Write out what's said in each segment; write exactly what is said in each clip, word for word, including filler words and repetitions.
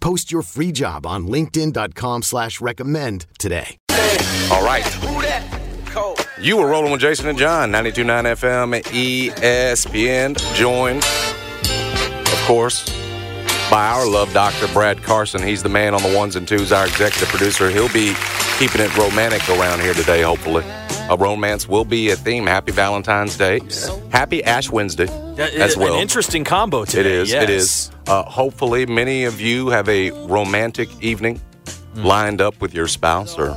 Post your free job on linkedin.com slash recommend today. All right. Who that? You were rolling with Jason and John, ninety-two point nine F M, E S P N. Joined, of course, by our love doctor, Brad Carson. He's the man on the ones and twos, our executive producer. He'll be keeping it romantic around here today, hopefully. A romance will be a theme. Happy Valentine's Day. Yeah. Happy Ash Wednesday that, as well. An interesting combo today. It is. Yes. It is. Uh, hopefully, many of you have a romantic evening mm. lined up with your spouse or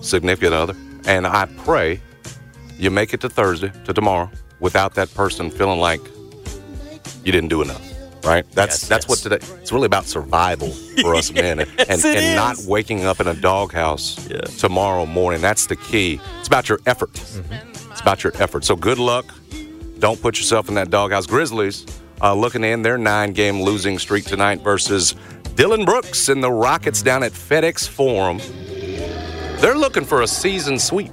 significant other. And I pray you make it to Thursday, to tomorrow, without that person feeling like you didn't do enough. Right? That's yes, that's yes. what today. It's really about survival for us men and, yes, and, and not waking up in a doghouse yeah. tomorrow morning. That's the key. It's about your effort. Mm-hmm. It's about your effort. So good luck. Don't put yourself in that doghouse. Grizzlies uh, looking in their nine-game losing streak tonight versus Dillon Brooks and the Rockets down at FedEx Forum. They're looking for a season sweep.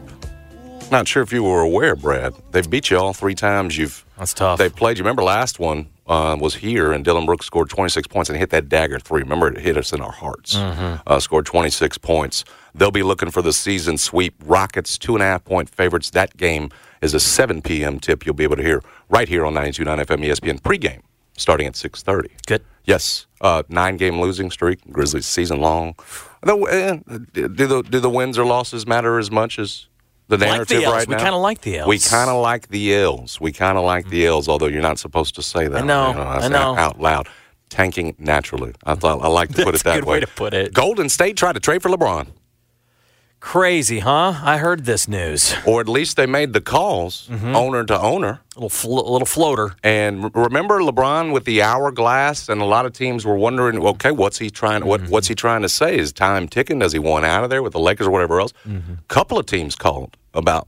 Not sure if you were aware, Brad. They've beat you all three times. You've That's tough. They played you. Remember last one uh, was here, and Dillon Brooks scored twenty-six points and hit that dagger three. Remember, it hit us in our hearts. Mm-hmm. Uh, scored twenty-six points. They'll be looking for the season sweep. Rockets, two-and-a-half-point favorites. That game is a seven p.m. tip you'll be able to hear right here on ninety-two point nine F M E S P N pregame starting at six thirty. Good. Yes. Uh, nine-game losing streak. Grizzlies season-long. Do the, do the wins or losses matter as much as the narrative like the right now? We kind of like the L's. We kind of like the L's. We kind of like the L's, although you're not supposed to say that. I know. Right? You know I, I know. Out loud. Tanking naturally. I thought I like to put it that way. That's a good way to put it. Golden State tried to trade for LeBron. Crazy, huh? I heard this news. Or at least they made the calls, mm-hmm. owner to owner. A little, flo- little floater. And remember LeBron with the hourglass, and a lot of teams were wondering, okay, what's he trying? Mm-hmm. What, what's he trying to say? Is time ticking? Does he want out of there with the Lakers or whatever else? A mm-hmm. couple of teams called about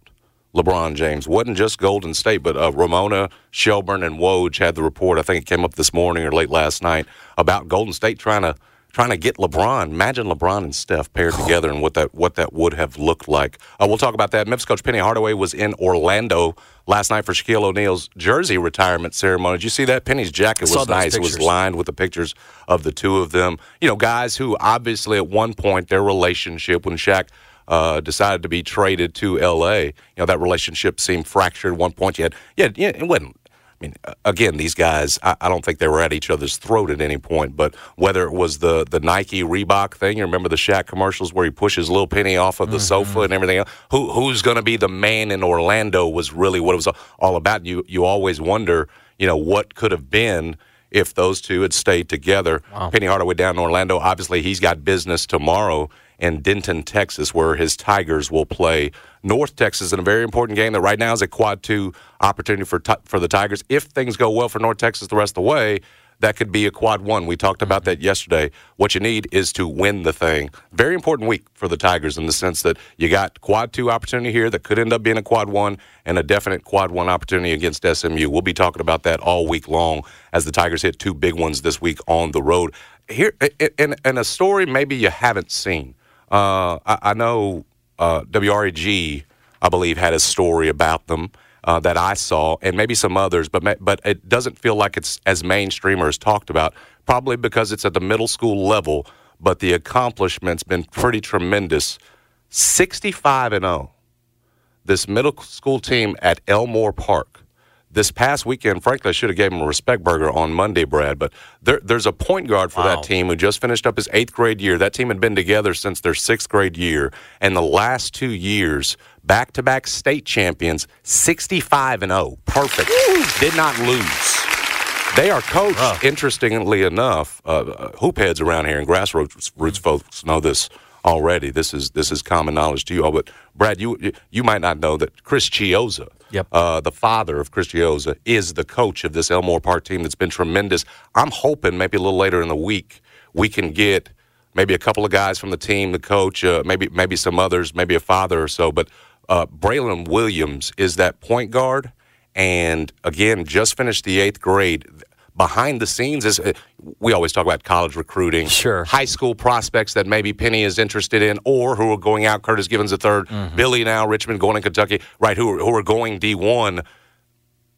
LeBron James. Wasn't just Golden State, but uh, Ramona, Shelburne, and Woj had the report. I think it came up this morning or late last night about Golden State trying to. Trying to get LeBron. Imagine LeBron and Steph paired together and what that what that would have looked like. Uh, we'll talk about that. Memphis coach Penny Hardaway was in Orlando last night for Shaquille O'Neal's jersey retirement ceremony. Did you see that? Penny's jacket was nice. Pictures. It was lined with the pictures of the two of them. You know, guys who obviously at one point their relationship when Shaq uh, decided to be traded to L A, you know, that relationship seemed fractured at one point. You had, yeah, yeah, it wasn't. I mean, again, these guys, I, I don't think they were at each other's throat at any point, but whether it was the, the Nike Reebok thing, you remember the Shaq commercials where he pushes Lil Penny off of the mm-hmm. sofa and everything else? Who, who's going to be the man in Orlando was really what it was all about. You, you always wonder, you know, what could have been if those two had stayed together. Wow. Penny Hardaway down in Orlando, obviously he's got business tomorrow in Denton, Texas, where his Tigers will play North Texas in a very important game that right now is a quad two opportunity for for the Tigers. If things go well for North Texas the rest of the way, that could be a quad one. We talked about that yesterday. What you need is to win the thing. Very important week for the Tigers in the sense that you got quad two opportunity here that could end up being a quad one and a definite quad one opportunity against S M U. We'll be talking about that all week long as the Tigers hit two big ones this week on the road. Here, in, in a story maybe you haven't seen. Uh, I, I know uh, W R E G, I believe, had a story about them uh, that I saw, and maybe some others, but ma- but it doesn't feel like it's as mainstream or as talked about, probably because it's at the middle school level, but the accomplishment's been pretty tremendous. sixty-five and oh, this middle school team at Elmore Park, This past weekend, frankly, I should have gave him a respect burger on Monday, Brad, but there, there's a point guard for wow. that team who just finished up his eighth grade year. That team had been together since their sixth grade year, and the last two years, back-to-back state champions, sixty-five and oh. Perfect. Woo! Did not lose. They are coached, Rough. interestingly enough, uh, hoop heads around here, and grassroots roots folks know this already. This is this is common knowledge to you all. But, Brad, you you might not know that Chris Chiozza, yep. uh, the father of Chris Chiozza, is the coach of this Elmore Park team that's been tremendous. I'm hoping maybe a little later in the week we can get maybe a couple of guys from the team, the coach, uh, maybe maybe some others, maybe a father or so. But uh, Braylon Williams is that point guard, and, again, just finished the eighth grade. Behind the scenes, is we always talk about college recruiting. Sure. High school prospects that maybe Penny is interested in or who are going out. Curtis Givens the third. Mm-hmm. Billy now, Richmond, going to Kentucky. Right, who, who are going D one.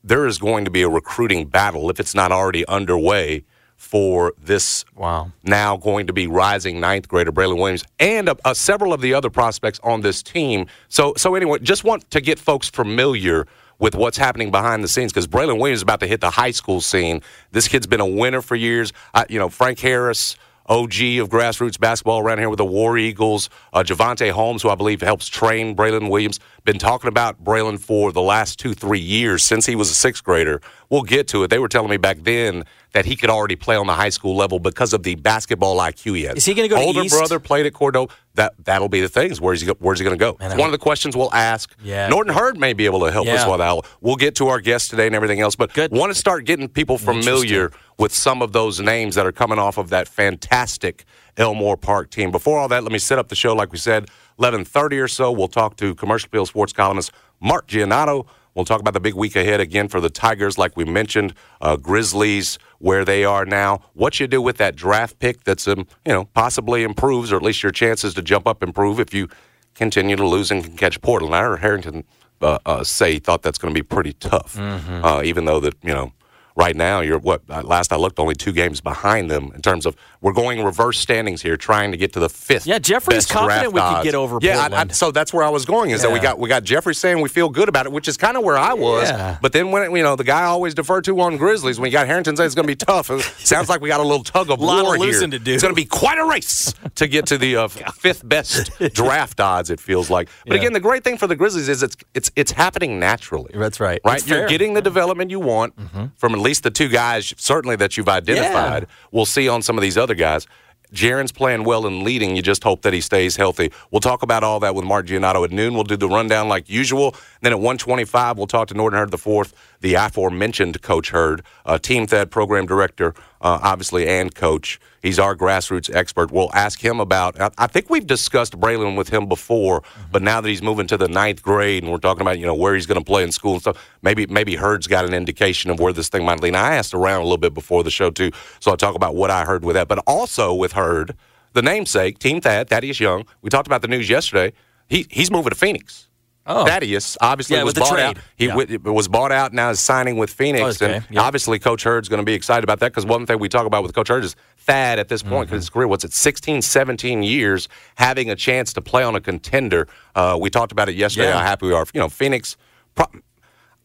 There is going to be a recruiting battle, if it's not already underway, for this wow. now going to be rising ninth grader Braylon Williams and uh, uh, several of the other prospects on this team. So, so anyway, just want to get folks familiar with what's happening behind the scenes, because Braylon Williams is about to hit the high school scene. This kid's been a winner for years. I, you know, Frank Harris, O G of grassroots basketball around here with the War Eagles. Uh, Javante Holmes, who I believe helps train Braylon Williams, been talking about Braylon for the last two, three years since he was a sixth grader. We'll get to it. They were telling me back then that he could already play on the high school level because of the basketball I Q he has. Is he going to go Older to East? Older brother played at Cordova. That, that'll be the things. Where's he, where's he going to go? Man, One I mean, of the questions we'll ask. Yeah. Norton Hurd may be able to help yeah. us with that. We'll get to our guests today and everything else, but Good. want to start getting people familiar with some of those names that are coming off of that fantastic Elmore Park team. Before all that, let me set up the show like we said, eleven thirty or so. We'll talk to Commercial Appeal sports columnist Mark Giannotto. We'll talk about the big week ahead again for the Tigers, like we mentioned, uh, Grizzlies, where they are now. What you do with that draft pick that's, um, you know, possibly improves, or at least your chances to jump up improve if you continue to lose and can catch Portland. I heard Harrington uh, uh, say he thought that's going to be pretty tough, mm-hmm. uh, even though that, you know, right now you're, what, last I looked, only two games behind them in terms of we're going reverse standings here, trying to get to the fifth. Yeah, Jeffrey's confident we could get over yeah, Portland. Yeah, so that's where I was going, is yeah. that we got we got Jeffrey saying we feel good about it, which is kind of where I was. Yeah. But then, when you know, the guy I always defer to on Grizzlies, when you got Harrington saying it's going to be tough, it sounds like we got a little tug of war here. Losing to do. It's going to be quite a race to get to the uh, fifth best draft odds, it feels like. But yeah. again, the great thing for the Grizzlies is it's it's it's happening naturally. That's right. Right? It's You're fair. getting the development you want mm-hmm. from at least least the two guys, certainly, that you've identified. Yeah. We'll see on some of these other guys. Jaren's playing well and leading. You just hope that he stays healthy. We'll talk about all that with Mark Giannotto at noon. We'll do the rundown like usual. Then at one twenty-five, we'll talk to Norton Hurd the fourth, the aforementioned Coach Hurd, uh, Team T H E D program director, uh, obviously, and coach. He's our grassroots expert. We'll ask him about – I think we've discussed Braylon with him before, mm-hmm. but now that he's moving to the ninth grade and we're talking about, you know, where he's going to play in school and stuff, maybe maybe Hurd's got an indication of where this thing might lead. Now, I asked around a little bit before the show, too, so I'll talk about what I heard with that. But also with Hurd, the namesake, Team Thad, Thaddeus Young, we talked about the news yesterday. He He's moving to Phoenix. Oh. Thaddeus obviously yeah, was bought trade. out. He yeah. w- was bought out. Now is signing with Phoenix, okay. and yep. obviously Coach Hurd's going to be excited about that, because one thing we talk about with Coach Hurd is Thad at this point in mm-hmm. his career, what's it, sixteen, seventeen years, having a chance to play on a contender. Uh, we talked about it yesterday. Yeah. How happy we are. You know, Phoenix. Pro-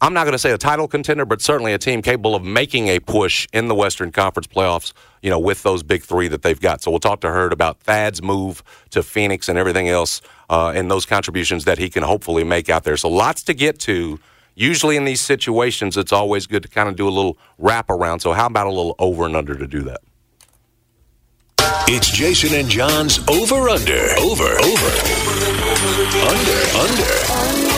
I'm not going to say a title contender, but certainly a team capable of making a push in the Western Conference playoffs. You know, with those big three that they've got. So we'll talk to Hurd about Thad's move to Phoenix and everything else. Uh, and those contributions that he can hopefully make out there. So lots to get to. Usually in these situations, it's always good to kind of do a little wrap around. So how about a little over and under to do that? It's Jason and John's over under. Over. Over. Under. Under.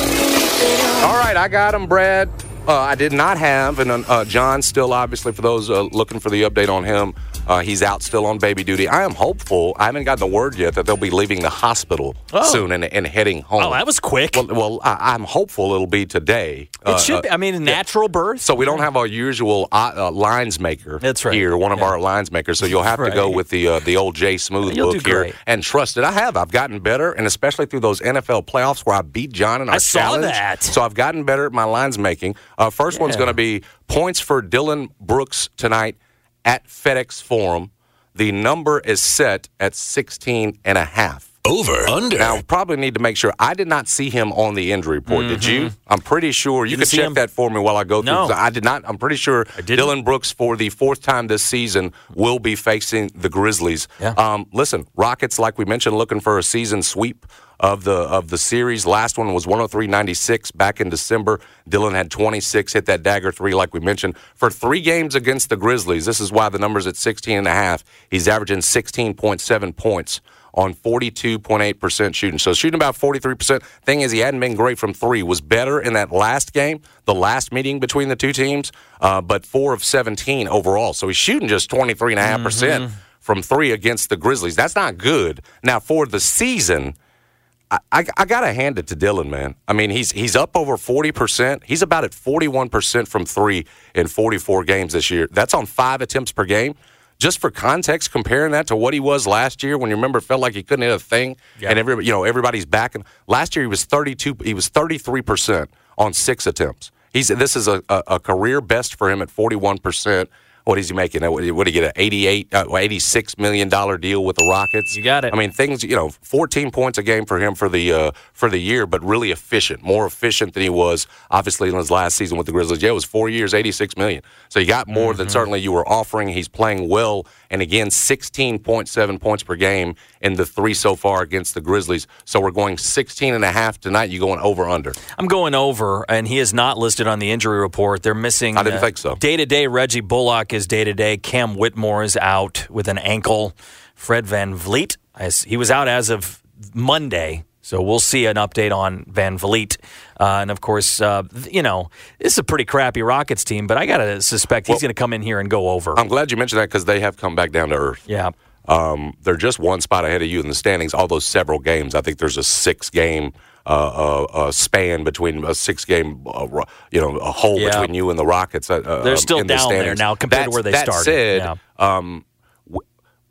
All right, I got him, Brad. Uh, I did not have, and uh, John still, obviously, for those uh, looking for the update on him, uh, he's out still on baby duty. I am hopeful. I haven't gotten the word yet that they'll be leaving the hospital oh. soon and, and heading home. Oh, that was quick. Well, well I, I'm hopeful it'll be today. It uh, should be. I mean, a natural yeah. birth. So we don't have our usual uh, uh, lines maker That's right. here, one of yeah. our lines makers. So you'll have right. to go with the uh, the old Jay Smooth You'll book here and trust it. I have. I've gotten better, and especially through those N F L playoffs where I beat John in our I challenge. I saw that. So I've gotten better at my lines making. Uh, first yeah. one's going to be points for Dillon Brooks tonight at FedEx Forum. The number is set at sixteen and a half. Over, under. Now, probably need to make sure. I did not see him on the injury report. Mm-hmm. Did you? I'm pretty sure. You, you can check him? that for me while I go through. No. I did not. I'm pretty sure Dillon Brooks, for the fourth time this season, will be facing the Grizzlies. Yeah. Um, listen, Rockets, like we mentioned, looking for a season sweep of the of the series. Last one was one oh three ninety-six back in December. Dillon had twenty-six, hit that dagger three like we mentioned. For three games against the Grizzlies, this is why the number's at sixteen and a half. He's averaging sixteen point seven points on forty-two point eight percent shooting. So shooting about forty-three percent. Thing is, he hadn't been great from three. Was better in that last game, the last meeting between the two teams, uh, but four of seventeen overall. So he's shooting just twenty-three point five percent mm-hmm. from three against the Grizzlies. That's not good. Now, for the season, I, I, I got to hand it to Dillon, man. I mean, he's he's up over forty percent. He's about at forty-one percent from three in forty-four games this year. That's on five attempts per game. Just for context, comparing that to what he was last year, when you remember, it felt like he couldn't hit a thing, yeah. and everybody, you know, everybody's backing. Last year, he was thirty-two, he was thirty-three percent on six attempts. He's this is a, a, a career best for him at forty-one percent. What is he making? What did he get? An eighty-eight, uh, eighty-six million dollar deal with the Rockets. You got it. I mean, things. You know, fourteen points a game for him for the uh, for the year, but really efficient, more efficient than he was obviously in his last season with the Grizzlies. Yeah, it was four years, eighty-six million. So you got more mm-hmm. than certainly you were offering. He's playing well, and again, sixteen point seven points per game in the three so far against the Grizzlies. So we're going sixteen and a half tonight. You going over under? I'm going over, and he is not listed on the injury report. They're missing. I didn't uh, think so. Day to day, Reggie Bullock is day-to-day. Cam Whitmore is out with an ankle. Fred VanVleet, he was out as of Monday, so we'll see an update on VanVleet. Uh, and, of course, uh, you know, this is a pretty crappy Rockets team, but I got to suspect he's well, going to come in here and go over. I'm glad you mentioned that because they have come back down to earth. Yeah. Um, they're just one spot ahead of you in the standings, although several games. I think there's a six-game Uh, uh, uh, span between a six-game, uh, you know, a hole yeah. between you and the Rockets. Uh, They're still um, down the there now compared That's, to where they that started. That said, yeah. um, w-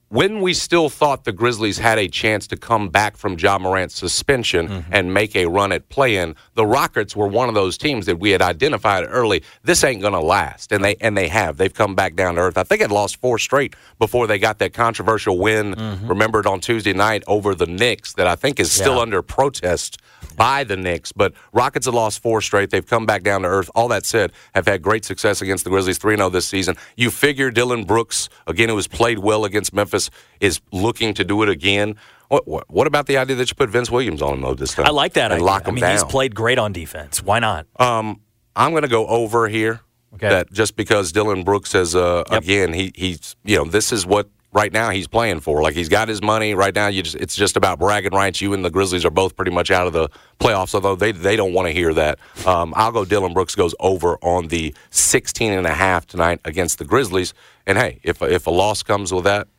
when we still thought the Grizzlies had a chance to come back from Ja Morant's suspension mm-hmm. and make a run at play-in, the Rockets were one of those teams that we had identified early. This ain't going to last, and they and they have. They've come back down to earth. I think they lost four straight before they got that controversial win, mm-hmm. remembered on Tuesday night over the Knicks, that I think is still yeah. under protest by the Knicks, but Rockets have lost four straight. They've come back down to earth. All that said, have had great success against the Grizzlies, three and oh this season. You figure Dillon Brooks, again, who has played well against Memphis, is looking to do it again. What, what, what about the idea that you put Vince Williams on him, though, this time? I like that and idea. Lock him I mean, down. He's played great on defense. Why not? Um, I'm going to go over here. Okay. That just because Dillon Brooks has, uh, yep. again, he he's, you know, this is what right now he's playing for. Like, he's got his money. Right now, you just, it's just about bragging rights. You and the Grizzlies are both pretty much out of the playoffs, although they they don't want to hear that. Um, I'll go Dillon Brooks goes over on the sixteen and a half tonight against the Grizzlies. And, hey, if if a loss comes with that,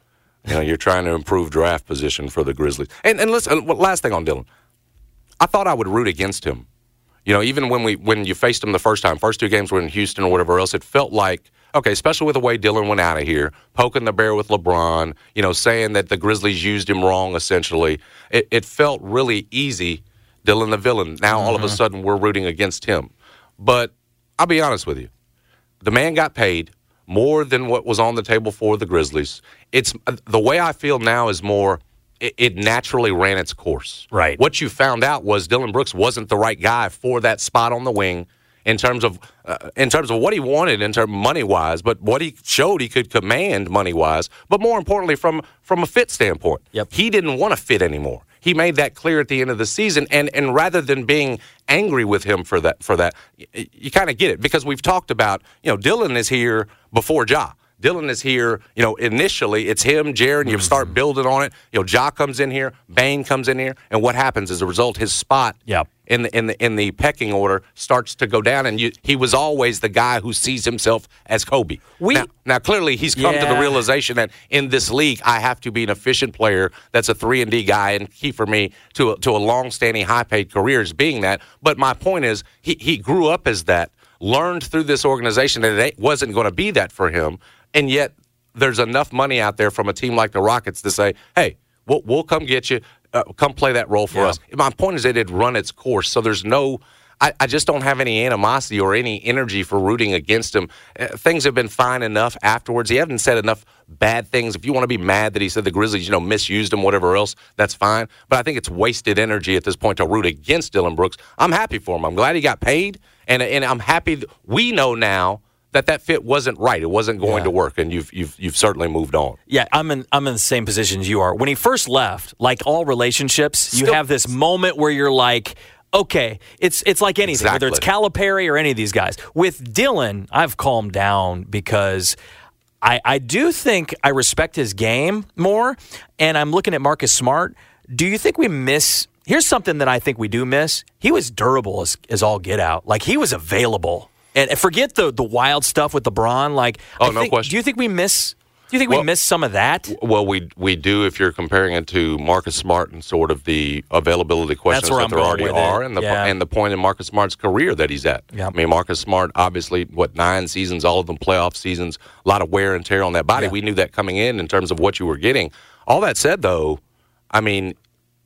you know, you're trying to improve draft position for the Grizzlies. And, and listen, last thing on Dillon. I thought I would root against him. You know, even when we when you faced him the first time, first two games were in Houston or whatever else, it felt like, okay, especially with the way Dillon went out of here, poking the bear with LeBron, you know, saying that the Grizzlies used him wrong, essentially. It, it felt really easy, Dillon the villain. Now mm-hmm. all of a sudden we're rooting against him. But I'll be honest with you. The man got paid more than what was on the table for the Grizzlies. It's the way I feel now is more, it, it naturally ran its course. Right. What you found out was Dillon Brooks wasn't the right guy for that spot on the wing. In terms of, uh, in terms of what he wanted, in terms money wise, but what he showed he could command money wise, but more importantly from from a fit standpoint, yep. he didn't want to fit anymore. He made that clear at the end of the season, and and rather than being angry with him for that for that, you, you kind of get it because we've talked about, you know, Dillon is here before Ja. Dillon is here, you know, initially it's him, Jared, and you start building on it. You know, Ja comes in here, Bane comes in here, and what happens as a result, his spot yep. in the in the in the pecking order starts to go down, and you, he was always the guy who sees himself as Kobe. We, now, now, clearly he's come yeah. to the realization that in this league, I have to be an efficient player that's a three and D guy and key for me to a, to a long-standing, high-paid career is being that. But my point is, he, he grew up as that, learned through this organization that it wasn't going to be that for him. And yet, there's enough money out there from a team like the Rockets to say, hey, we'll, we'll come get you, uh, come play that role for yeah. us. My point is it had run its course, so there's no I, I just don't have any animosity or any energy for rooting against him. Uh, things have been fine enough afterwards. He hasn't said enough bad things. If you want to be mad that he said the Grizzlies, you know, misused him, whatever else, that's fine. But I think it's wasted energy at this point to root against Dillon Brooks. I'm happy for him. I'm glad he got paid, and and I'm happy th- we know now that that fit wasn't right. It wasn't going yeah. to work, and you've you've you've certainly moved on. Yeah, I'm in I'm in the same position as you are. When he first left, like all relationships, Still, you have this moment where you're like, okay, it's it's like anything, exactly. whether it's Calipari or any of these guys. With Dillon, I've calmed down because I, I do think I respect his game more, and I'm looking at Marcus Smart. Do you think we miss – here's something that I think we do miss. He was durable as, as all get out. Like, he was available. And forget the the wild stuff with LeBron. Like, oh, I no think, question. Do you think we miss – Do you think well, we miss some of that? Well, we we do if you're comparing it to Marcus Smart and sort of the availability questions that I'm there already are and the, yeah. and the point in Marcus Smart's career that he's at. Yep. I mean, Marcus Smart, obviously, what, nine seasons, all of them playoff seasons, a lot of wear and tear on that body. Yeah. We knew that coming in in terms of what you were getting. All that said, though, I mean,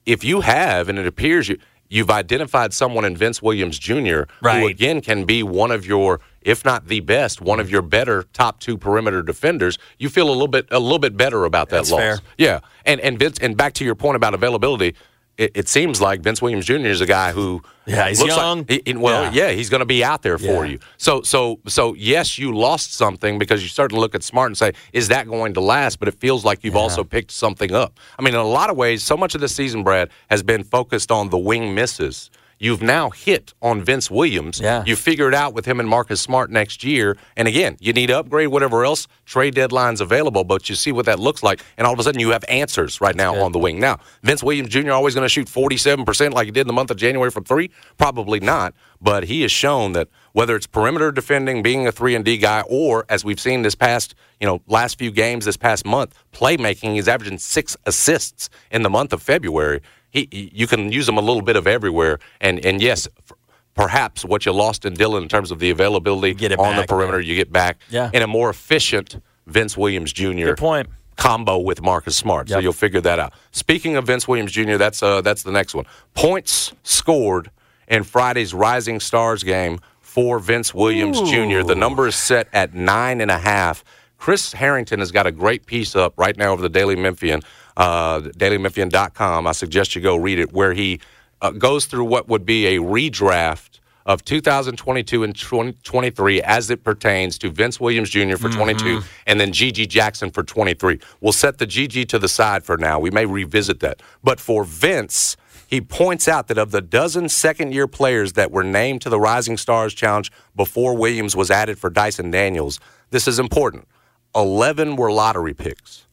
if you have, and it appears you, you've identified someone in Vince Williams Junior, right. who, again, can be one of your – if not the best, one of your better top two perimeter defenders, you feel a little bit a little bit better about that That's loss. Fair. Yeah, and and Vince, and back to your point about availability, it, it seems like Vince Williams Junior is a guy who yeah he's looks young. Like, he, well, yeah. yeah, he's going to be out there for yeah. you. So so so yes, you lost something because you start to look at Smart and say, is that going to last? But it feels like you've yeah. also picked something up. I mean, in a lot of ways, so much of this season, Brad, has been focused on the wing misses. You've now hit on Vince Williams. Yeah. You figure it out with him and Marcus Smart next year. And, again, you need to upgrade whatever else. Trade deadline's available, but you see what that looks like. And all of a sudden you have answers right now on the wing. Now, Vince Williams Junior always going to shoot forty-seven percent like he did in the month of January from three? Probably not. But he has shown that whether it's perimeter defending, being a three and D guy, or, as we've seen this past, you know, last few games this past month, playmaking, he's averaging six assists in the month of February. He, you can use them a little bit of everywhere, and and yes, f- perhaps what you lost in Dillon in terms of the availability on back, the perimeter, man. You get back yeah. in a more efficient Vince Williams Junior point. Combo with Marcus Smart, yep. so you'll figure that out. Speaking of Vince Williams Junior, that's uh that's the next one. Points scored in Friday's Rising Stars game for Vince Williams Ooh. Junior The number is set at nine and a half. Chris Harrington has got a great piece up right now over the Daily Memphian. Uh, daily memphian dot com, I suggest you go read it, where he uh, goes through what would be a redraft of two thousand twenty-two and twenty twenty-three as it pertains to Vince Williams Junior for mm-hmm. twenty-two and then Gigi Jackson for twenty-three. We'll set the Gigi to the side for now. We may revisit that. But for Vince, he points out that of the dozen second-year players that were named to the Rising Stars Challenge before Williams was added for Dyson Daniels, this is important, eleven were lottery picks.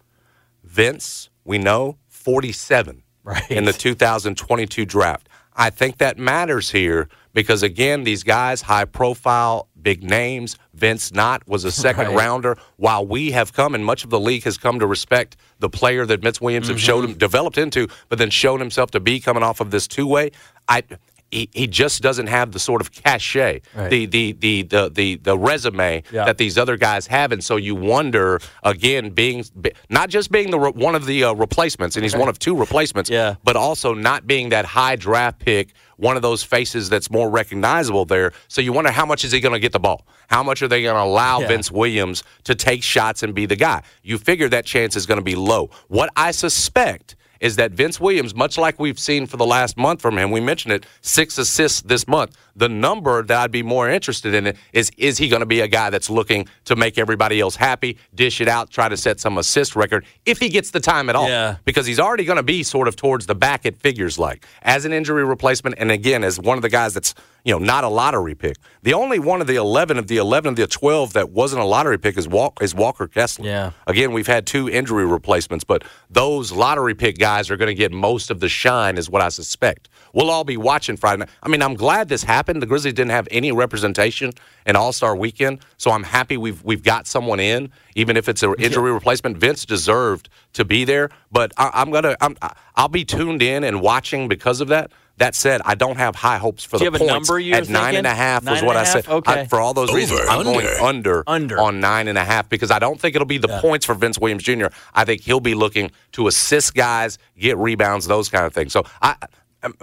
Vince, we know, forty-seven right. in the two thousand twenty-two draft. I think that matters here because, again, these guys, high profile, big names. Vince Knott was a second right. rounder. While we have come, and much of the league has come to respect the player that Vince Williams mm-hmm. have showed him, developed into, but then shown himself to be coming off of this two-way, I he, he just doesn't have the sort of cachet, right. the, the, the, the, the, the resume yeah. that these other guys have. And so you wonder, again, being not just being the one of the uh, replacements, and he's right. one of two replacements, yeah. but also not being that high draft pick, one of those faces that's more recognizable there. So you wonder, how much is he going to get the ball? How much are they going to allow yeah. Vince Williams to take shots and be the guy? You figure that chance is going to be low. What I suspect is that Vince Williams, much like we've seen for the last month from him, we mentioned it, six assists this month. The number that I'd be more interested in is, is he going to be a guy that's looking to make everybody else happy, dish it out, try to set some assist record, if he gets the time at all? Yeah. Because he's already going to be sort of towards the back, it figures like, as an injury replacement, and again, as one of the guys that's, you know, not a lottery pick. The only one of the eleven of the eleven of the twelve that wasn't a lottery pick is, Walk, is Walker Kessler. Yeah. Again, we've had two injury replacements, but those lottery pick guys guys are going to get most of the shine is what I suspect. We'll all be watching Friday night. I mean, I'm glad this happened. The Grizzlies didn't have any representation in All-Star Weekend, so I'm happy we've we've got someone in, even if it's an injury yeah. replacement. Vince deserved to be there, but I, I'm gonna I'm, I'll be tuned in and watching because of that. That said, I don't have high hopes for Do the points. You have a number you were thinking? At nine and a half was what I said. Okay. I, for all those Over, reasons, I'm under. going under, under on nine and a half because I don't think it'll be the yeah. points for Vince Williams Junior I think he'll be looking to assist guys, get rebounds, those kind of things. So I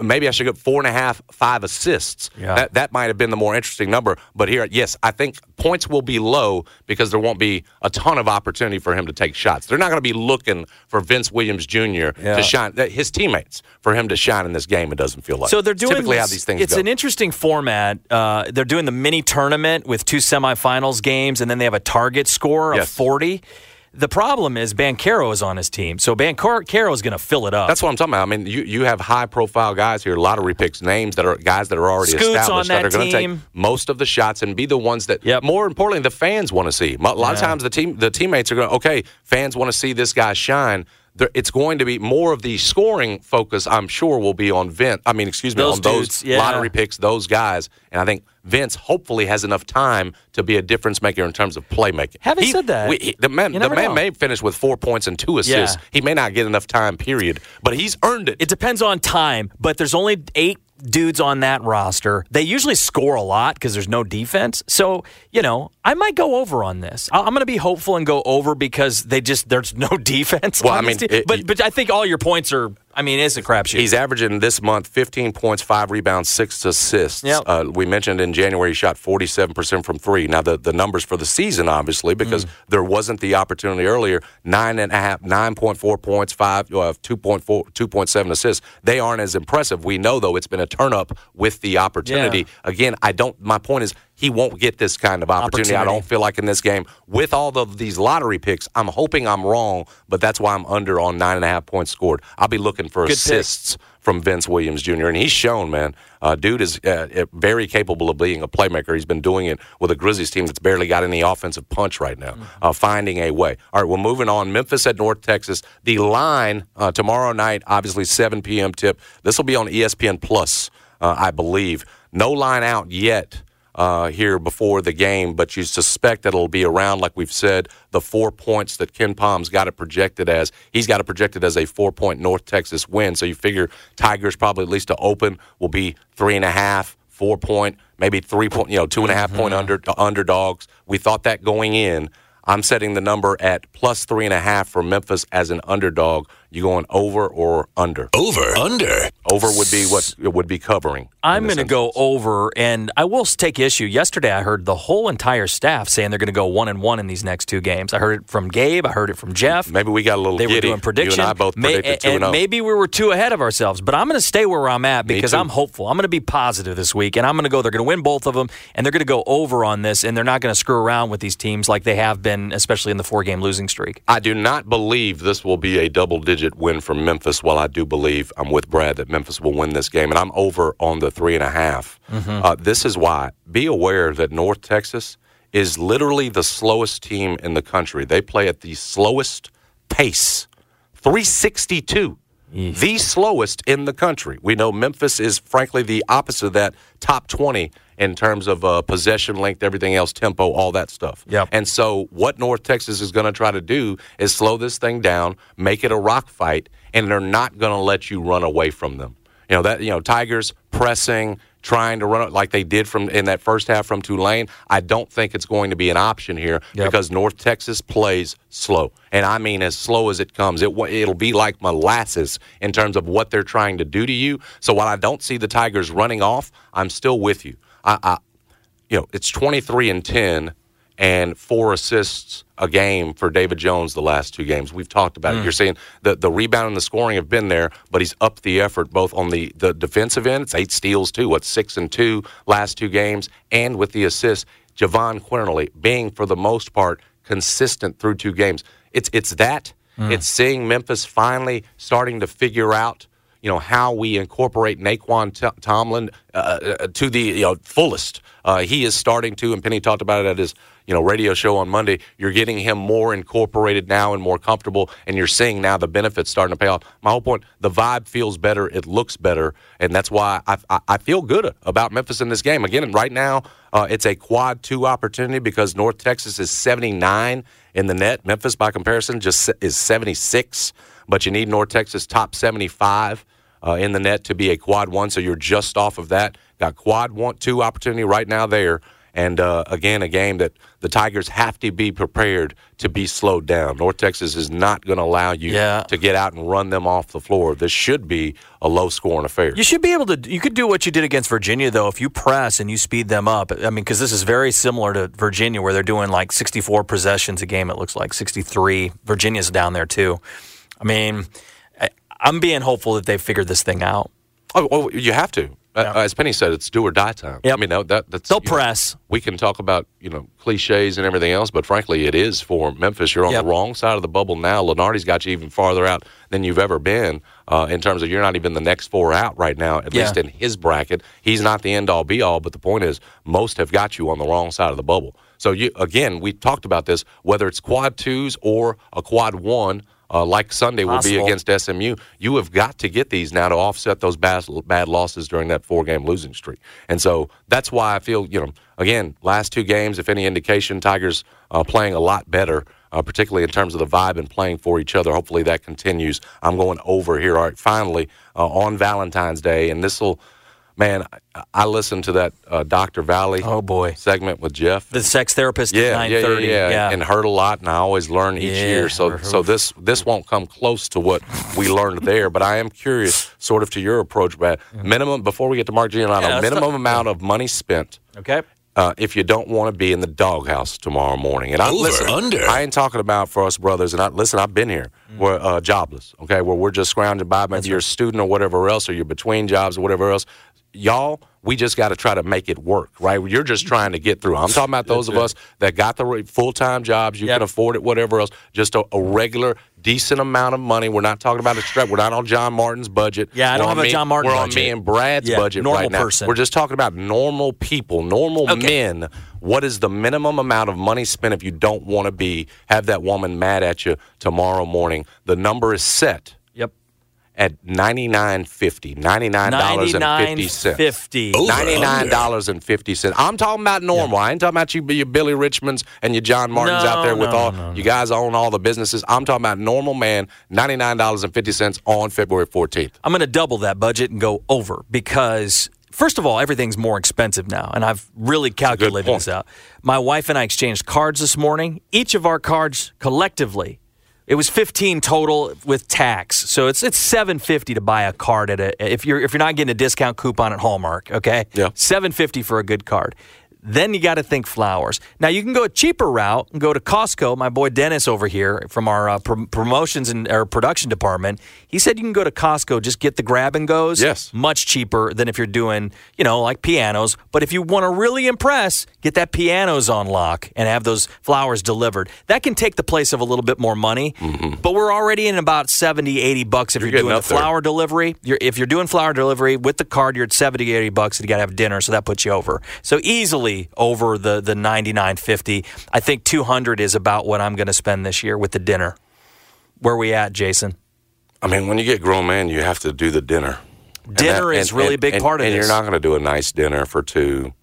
maybe I should get four and a half, five assists. Yeah. That that might have been the more interesting number. But here, yes, I think points will be low because there won't be a ton of opportunity for him to take shots. They're not going to be looking for Vince Williams Junior yeah. to shine, his teammates, for him to shine in this game, it doesn't feel like. So they're doing typically this, how these things it's go. An interesting format. Uh, they're doing the mini tournament with two semifinals games, and then they have a target score yes. of forty. The problem is Banchero is on his team, so Banchero is going to fill it up. That's what I'm talking about. I mean, you, you have high-profile guys here, lottery picks, names that are guys that are already Scoot's established that, that are going to take most of the shots and be the ones that, yep. more importantly, the fans want to see. A lot yeah. of times the team, the teammates are going, okay, fans want to see this guy shine. There, it's going to be more of the scoring focus, I'm sure, will be on Vince. I mean, excuse me, those on dudes, those yeah. lottery picks, those guys. And I think Vince hopefully has enough time to be a difference maker in terms of playmaking. Having he, said that, we, he, the man, the man may finish with four points and two assists. Yeah. He may not get enough time, period. But he's earned it. It depends on time, but there's only eight dudes on that roster. They usually score a lot because there's no defense. So, you know, I might go over on this. I'm going to be hopeful and go over because they just there's no defense. Well, I mean, it, but but I think all your points are. I mean, it's a crapshoot. He's averaging this month fifteen points, five rebounds, six assists. Yep. Uh, we mentioned in January he shot forty-seven percent from three. Now, the, the numbers for the season, obviously, because mm. there wasn't the opportunity earlier, nine and a half, nine point four points, five, uh, two point four, two point seven assists. They aren't as impressive. We know, though, it's been a turn-up with the opportunity. Yeah. Again, I don't. My point is, he won't get this kind of opportunity. opportunity. I don't feel like in this game with all of these lottery picks. I'm hoping I'm wrong, but that's why I'm under on nine and a half points scored. I'll be looking for Good assists pick. From Vince Williams Junior And he's shown, man, uh, dude is uh, very capable of being a playmaker. He's been doing it with a Grizzlies team that's barely got any offensive punch right now, mm-hmm. uh, finding a way. All right, we're moving on. Memphis at North Texas. The line uh, tomorrow night, obviously seven p.m. tip. This will be on E S P N Plus, uh, I believe. No line out yet. Uh, here before the game, but you suspect that it'll be around, like we've said, the four points that Ken Palm's got it projected as. He's got it projected as a four-point North Texas win, so you figure Tigers probably at least to open will be three and a half, four-point, maybe three-point, you know, two-and-a-half-point mm-hmm. under, underdogs. We thought that going in. I'm setting the number at plus three and a half for Memphis as an underdog. You going over or under? Over, under. Over would be what it would be covering. I'm going to go over, and I will take issue. Yesterday, I heard the whole entire staff saying they're going to go one and one in these next two games. I heard it from Gabe. I heard it from Jeff. Maybe we got a little. They giddy. Were doing predictions. You and I both May, predicted two and zero. Maybe we were too ahead of ourselves, but I'm going to stay where I'm at because I'm hopeful. I'm going to be positive this week, and I'm going to go. They're going to win both of them, and they're going to go over on this, and they're not going to screw around with these teams like they have been. Especially in the four-game losing streak. I do not believe this will be a double-digit win for Memphis, while I do believe I'm with Brad that Memphis will win this game, and I'm over on the three and a half. Mm-hmm. Uh, this is why. Be aware that North Texas is literally the slowest team in the country. They play at the slowest pace, three sixty-two. Mm-hmm. The slowest in the country. We know Memphis is, frankly, the opposite of that top twenty in terms of uh, possession length, everything else, tempo, all that stuff. Yep. And so what North Texas is going to try to do is slow this thing down, make it a rock fight, and they're not going to let you run away from them. You know, that, you know, Tigers pressing, trying to run it like they did from in that first half from Tulane, I don't think it's going to be an option here yep. because North Texas plays slow. And I mean as slow as it comes. It, it'll be like molasses in terms of what they're trying to do to you. So while I don't see the Tigers running off, I'm still with you. I, I you know, it's twenty-three and ten and four assists a game for David Jones the last two games. We've talked about mm. it. You're seeing the, the rebound and the scoring have been there, but he's upped the effort both on the, the defensive end. It's eight steals, too. What's six and two last two games? And with the assists, Jahvon Quinerly being, for the most part, consistent through two games. It's, it's that. Mm. It's seeing Memphis finally starting to figure out, you know, how we incorporate Naquan T- Tomlin uh, to the you know, fullest. Uh, he is starting to, and Penny talked about it at his you know, radio show on Monday. You're getting him more incorporated now and more comfortable, and you're seeing now the benefits starting to pay off. My whole point, the vibe feels better. It looks better, and that's why I, I, I feel good about Memphis in this game. Again, right now, uh, it's a quad two opportunity because North Texas is seventy-nine in the net. Memphis, by comparison, just is seventy-six, but you need North Texas top seventy-five. Uh, in the net to be a quad one, so you're just off of that. Got quad one, two opportunity right now there, And, uh, again, a game that the Tigers have to be prepared to be slowed down. North Texas is not going to allow you yeah. to get out and run them off the floor. This should be a low-scoring affair. You should be able to – you could do what you did against Virginia, though, if you press and you speed them up. I mean, because this is very similar to Virginia where they're doing like sixty-four possessions a game, it looks like, sixty-three. Virginia's down there, too. I mean, I'm being hopeful that they've figured this thing out. Oh, oh you have to. Yeah. Uh, as Penny said, it's do or die time. Yep. I mean, that, that's, they'll press. Know, we can talk about, you know, cliches and everything else, but frankly, it is for Memphis. You're on yep. the wrong side of the bubble now. Lenardi's got you even farther out than you've ever been uh, in terms of you're not even the next four out right now, at yeah. least in his bracket. He's not the end-all, be-all, but the point is most have got you on the wrong side of the bubble. So, you again, we talked about this, whether it's quad twos or a quad one, Uh, like Sunday will Possible. be against S M U, you have got to get these now to offset those bad, bad losses during that four-game losing streak. And so that's why I feel, you know, again, last two games, if any indication, Tigers uh, playing a lot better, uh, particularly in terms of the vibe and playing for each other. Hopefully that continues. I'm going over here. All right, finally, uh, on Valentine's Day, and this will – Man, I listened to that uh, Doctor Valley oh boy. segment with Jeff. The sex therapist yeah, at nine thirty. Yeah, yeah, yeah, yeah. And heard a lot, and I always learn each yeah. year. So so this this won't come close to what we learned there, but I am curious sort of to your approach, Brad. Minimum, before we get to Mark Giannotto, yeah, minimum not, amount yeah. of money spent. Okay. Uh, if you don't want to be in the doghouse tomorrow morning. And I Over, listen, under. I ain't talking about for us brothers. And I listen, I've been here. Mm. We're uh, jobless, okay, where we're just scrounging by. Maybe That's you're right. a student or whatever else, or you're between jobs or whatever else. Y'all, we just got to try to make it work, right? You're just trying to get through. I'm talking about those of us that got the full-time jobs. You yep. can afford it, whatever else. Just a, a regular, decent amount of money. We're not talking about a strap. We're not on John Martin's budget. Yeah, I don't have a John Martin budget. We're on me and Brad's yeah, budget right now. Person. We're just talking about normal people, normal okay. men. What is the minimum amount of money spent if you don't want to be, have that woman mad at you tomorrow morning? The number is set. At ninety-nine fifty, ninety-nine dollars and fifty cents. ninety-nine fifty. ninety-nine dollars and fifty cents. I'm talking about normal. Yeah. I ain't talking about you, your Billy Richmonds and your John Martins no, out there with no, all no, no. you guys own all the businesses. I'm talking about normal man, ninety-nine dollars and fifty cents on February fourteenth. I'm going to double that budget and go over because, first of all, everything's more expensive now, and I've really calculated this out. My wife and I exchanged cards this morning. Each of our cards collectively, it was fifteen total with tax, so it's it's seven fifty to buy a card at a if you're if you're not getting a discount coupon at Hallmark, okay? Yeah, seven fifty for a good card. Then you got to think flowers. Now you can go a cheaper route and go to Costco. My boy Dennis over here from our uh, pr- promotions and our production department, he said you can go to Costco, just get the grab and goes. Yes, much cheaper than if you're doing you know like pianos. But if you want to really impress, get that pianos on lock and have those flowers delivered. That can take the place of a little bit more money. Mm-hmm. But we're already in about seventy, eighty bucks if you're, you're doing the flower there. delivery. You're, if you're doing flower delivery with the card, you're at seventy, eighty bucks, and you got to have dinner, so that puts you over. So easily over the the ninety-nine fifty. I think two hundred is about what I'm going to spend this year with the dinner. Where we at, Jason? I mean, when you get grown man, you have to do the dinner. Dinner that, is and, really and, a big and, part of it. And this. You're not going to do a nice dinner for two,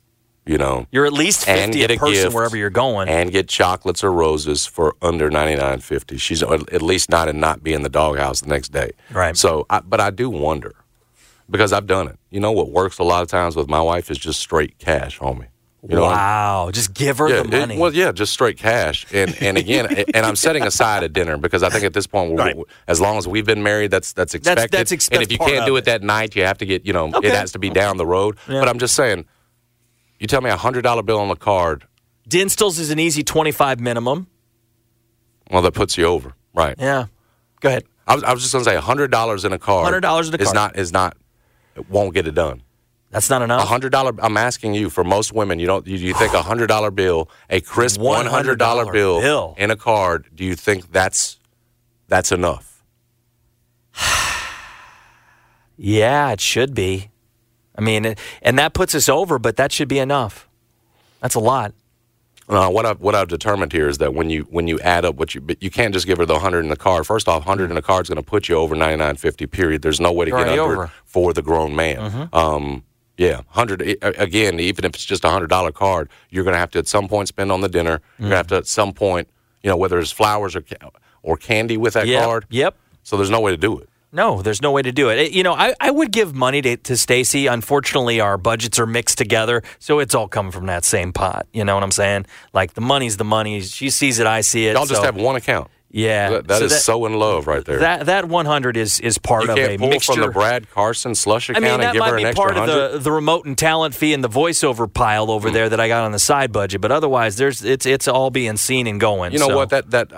you know. You're at least fifty a person gift, wherever you're going. And get chocolates or roses for under ninety-nine fifty. She's at least not in not be in the doghouse the next day. Right. So, I, but I do wonder because I've done it. You know what works a lot of times with my wife is just straight cash, homie. You know wow, I mean? Just give her yeah, the money. It, well, yeah, just straight cash. And and again, and I'm setting aside a dinner because I think at this point, we're, right. we're, as long as we've been married, that's that's expected. That's, that's expected. And if you can't do it, it that night, you have to get, you know, okay. it has to be down the road. Yeah. But I'm just saying, you tell me a one hundred dollar bill on the card. Dinstall's is an easy twenty-five minimum. Well, that puts you over, right. Yeah. Go ahead. I was, I was just going to say one hundred dollars in a card, one hundred dollars in a is card. Not, is not, it won't get it done. That's not enough. A hundred dollar. I'm asking you. For most women, you don't. You, you think a hundred dollar bill, a crisp one hundred dollar bill, bill in a card. Do you think that's that's enough? Yeah, it should be. I mean, and that puts us over, but that should be enough. That's a lot. Uh, what I've what I've determined here is that when you when you add up what you but you can't just give her the hundred in the card. First off, hundred in the card is going to put you over ninety nine fifty. Period. There's no way to get under over. For the grown man. Mm-hmm. Um, Yeah, hundred again. Even if it's just a hundred dollar card, you're going to have to at some point spend on the dinner. You're mm. going to have to at some point, you know, whether it's flowers or or candy with that yep. card. Yep. So there's no way to do it. No, there's no way to do it. it you know, I, I would give money to, to Stacy. Unfortunately, our budgets are mixed together, so it's all coming from that same pot. You know what I'm saying? Like, the money's the money. She sees it, I see it. Y'all so. just have one account. Yeah. That, that so is that, so in love right there. That that one hundred is, is part of a mixture. You can't pull from the Brad Carson slush account I mean, and give her an extra one hundred? That might be part of the, the remote and talent fee and the voiceover pile over mm. there that I got on the side budget. But otherwise, there's it's it's all being seen and going. You know so. what? That that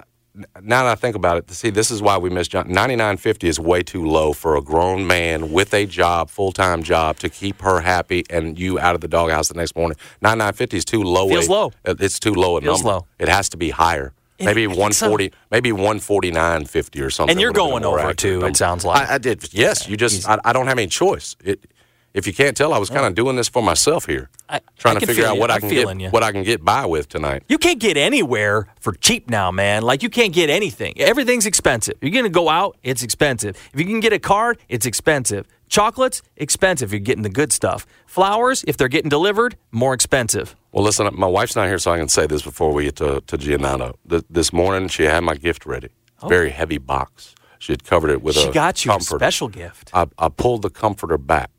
Now that I think about it, see, this is why we miss John. ninety-nine fifty is way too low for a grown man with a job, full-time job, to keep her happy and you out of the doghouse the next morning. ninety-nine fifty is too low. Feels a, low. It's too low a Feels number. Low. It has to be higher. Maybe one forty, so. maybe one forty nine fifty or something. And you're going over too. Number. It sounds like I, I did. Yes, you just. I, I don't have any choice. It, if you can't tell, I was kind of doing this for myself here, I, trying I to figure out what you. I can get, you. what I can get by with tonight. You can't get anywhere for cheap now, man. Like, you can't get anything. Everything's expensive. You're gonna go out, it's expensive. If you can get a card, it's expensive. Chocolates, expensive. You're getting the good stuff. Flowers, if they're getting delivered, more expensive. Well, listen, my wife's not here, so I can say this before we get to, to Giannotto. The, this morning, she had my gift ready. Oh. Very heavy box. She had covered it with she a She got you comforter. a special gift. I, I pulled the comforter back.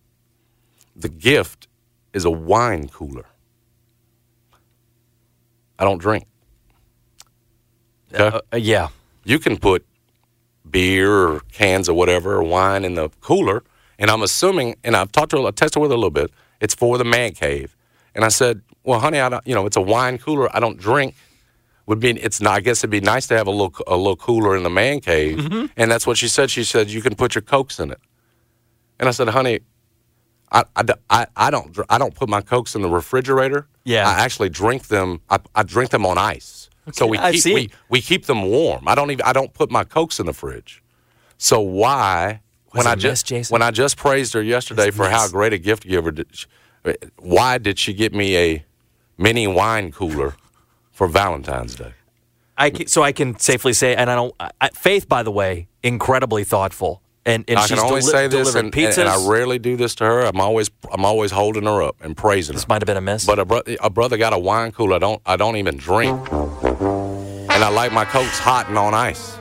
The gift is a wine cooler. I don't drink. Okay? Uh, uh, yeah. You can put beer or cans or whatever, or wine in the cooler, and I'm assuming, and I've talked to her, I tested with her a little bit, it's for the man cave. And I said, well, honey, I don't, you know, it's a wine cooler. I don't drink. Would be, it's not. I guess it'd be nice to have a little, a little cooler in the man cave. Mm-hmm. And that's what she said. She said you can put your Cokes in it. And I said, honey, I, I, I don't, I don't put my Cokes in the refrigerator. Yeah, I actually drink them. I, I drink them on ice. Okay, so we keep, we we keep them warm. I don't even. I don't put my Cokes in the fridge. So why Was when I just miss, when I just praised her yesterday it's for miss. how great a gift giver, did she, why did she get me a mini wine cooler for Valentine's Day? I can, so I can safely say, and I don't. I, Faith, by the way, incredibly thoughtful, and, and I she's can only deli- say this, and, and, and I rarely do this to her. I'm always, I'm always holding her up and praising this her. This might have been a miss, but a, bro- a brother got a wine cooler. I don't, I don't even drink, and I like my Cokes hot and on ice.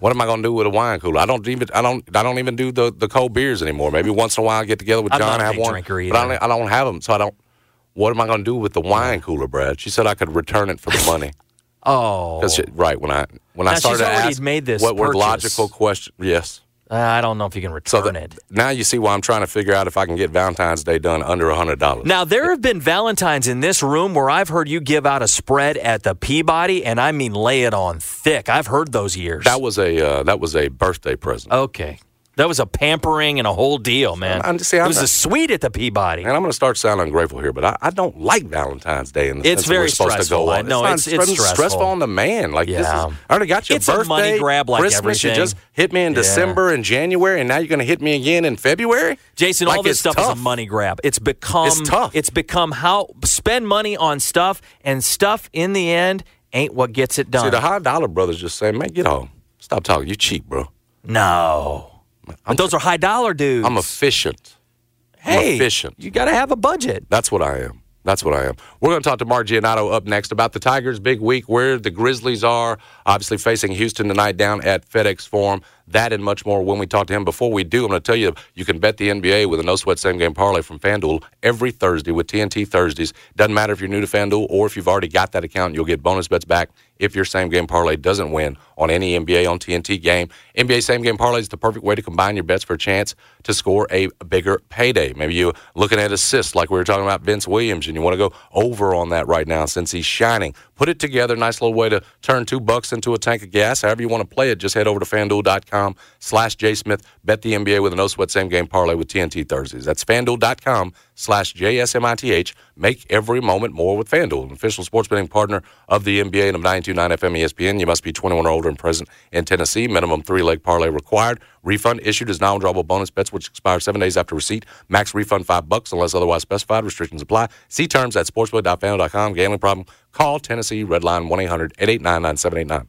What am I going to do with a wine cooler? I don't even, I don't, I don't even do the, the cold beers anymore. Maybe once in a while I get together with John and have one, but I don't, I don't have them, so I don't. What am I going to do with the wine cooler, Brad? She said I could return it for the money. oh, she, right when I when now I started to ask made this what purchase. were logical questions. Yes, uh, I don't know if you can return so the, it. Now you see why I'm trying to figure out if I can get Valentine's Day done under a hundred dollars. Now there have been Valentines in this room where I've heard you give out a spread at the Peabody, and I mean lay it on thick. I've heard those years. That was a uh, that was a birthday present. Okay. That was a pampering and a whole deal, man. I'm, see, I'm, it was a sweet at the Peabody. And I'm going to start sounding ungrateful here, but I, I don't like Valentine's Day in the it's sense very that we're supposed stressful. to go on. I, no, it's, it's, it's stressful. stressful on the man. Like, yeah. this is, I already got your it's birthday, a money grab like Christmas. Everything. You just hit me in yeah. December and January, and now you're going to hit me again in February? Jason, like, all this stuff tough. is a money grab. It's become, it's tough. It's become how spend money on stuff, and stuff in the end ain't what gets it done. See, the high dollar brothers just say, man, get home. Stop talking. You cheap, bro. No. But those are high dollar dudes. I'm efficient. Hey, I'm efficient. You got to have a budget. That's what I am. That's what I am. We're going to talk to Mark Giannotto up next about the Tigers' big week, where the Grizzlies are, obviously facing Houston tonight down at FedEx Forum. That and much more when we talk to him. Before we do, I'm going to tell you, you can bet the N B A with a no-sweat same-game parlay from FanDuel every Thursday with T N T Thursdays. Doesn't matter if you're new to FanDuel or if you've already got that account, you'll get bonus bets back if your same-game parlay doesn't win on any N B A on T N T game. N B A same-game parlay is the perfect way to combine your bets for a chance to score a bigger payday. Maybe you're looking at assists like we were talking about Vince Williams, and you want to go over on that right now since he's shining. Put it together. Nice little way to turn two bucks into a tank of gas. However you want to play it, just head over to FanDuel dot com. slash J Smith. Bet the N B A with a no-sweat same-game parlay with T N T Thursdays. That's FanDuel dot com slash J S M I T H. Make every moment more with FanDuel, an official sports betting partner of the N B A and of ninety-two point nine F M E S P N. You must be twenty-one or older and present in Tennessee. Minimum three-leg parlay required. Refund issued as non-drawable bonus bets, which expire seven days after receipt. Max refund five bucks unless otherwise specified. Restrictions apply. See terms at sportsbook dot fan dot com. Gambling problem? Call Tennessee Red Line one eight hundred eight eight nine nine seven eight nine.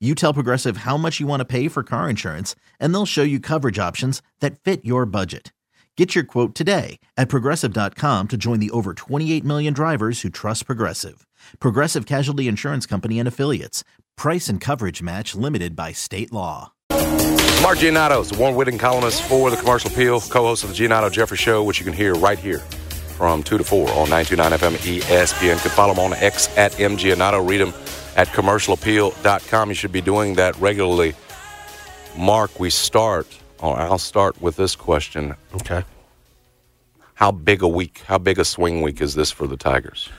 You tell Progressive how much you want to pay for car insurance, and they'll show you coverage options that fit your budget. Get your quote today at progressive dot com to join the over twenty-eight million drivers who trust Progressive. Progressive Casualty Insurance Company and Affiliates. Price and coverage match limited by state law. Mark Giannotto is the award-winning columnist for the Commercial Appeal, co-host of the Giannotto Jeffrey Show, which you can hear right here from two to four on ninety-two point nine F M E S P N. You can follow him on X at M Giannotto. Read him at commercial appeal dot com. You should be doing that regularly. Mark, we start, or I'll start with this question. Okay. How big a week, how big a swing week is this for the Tigers?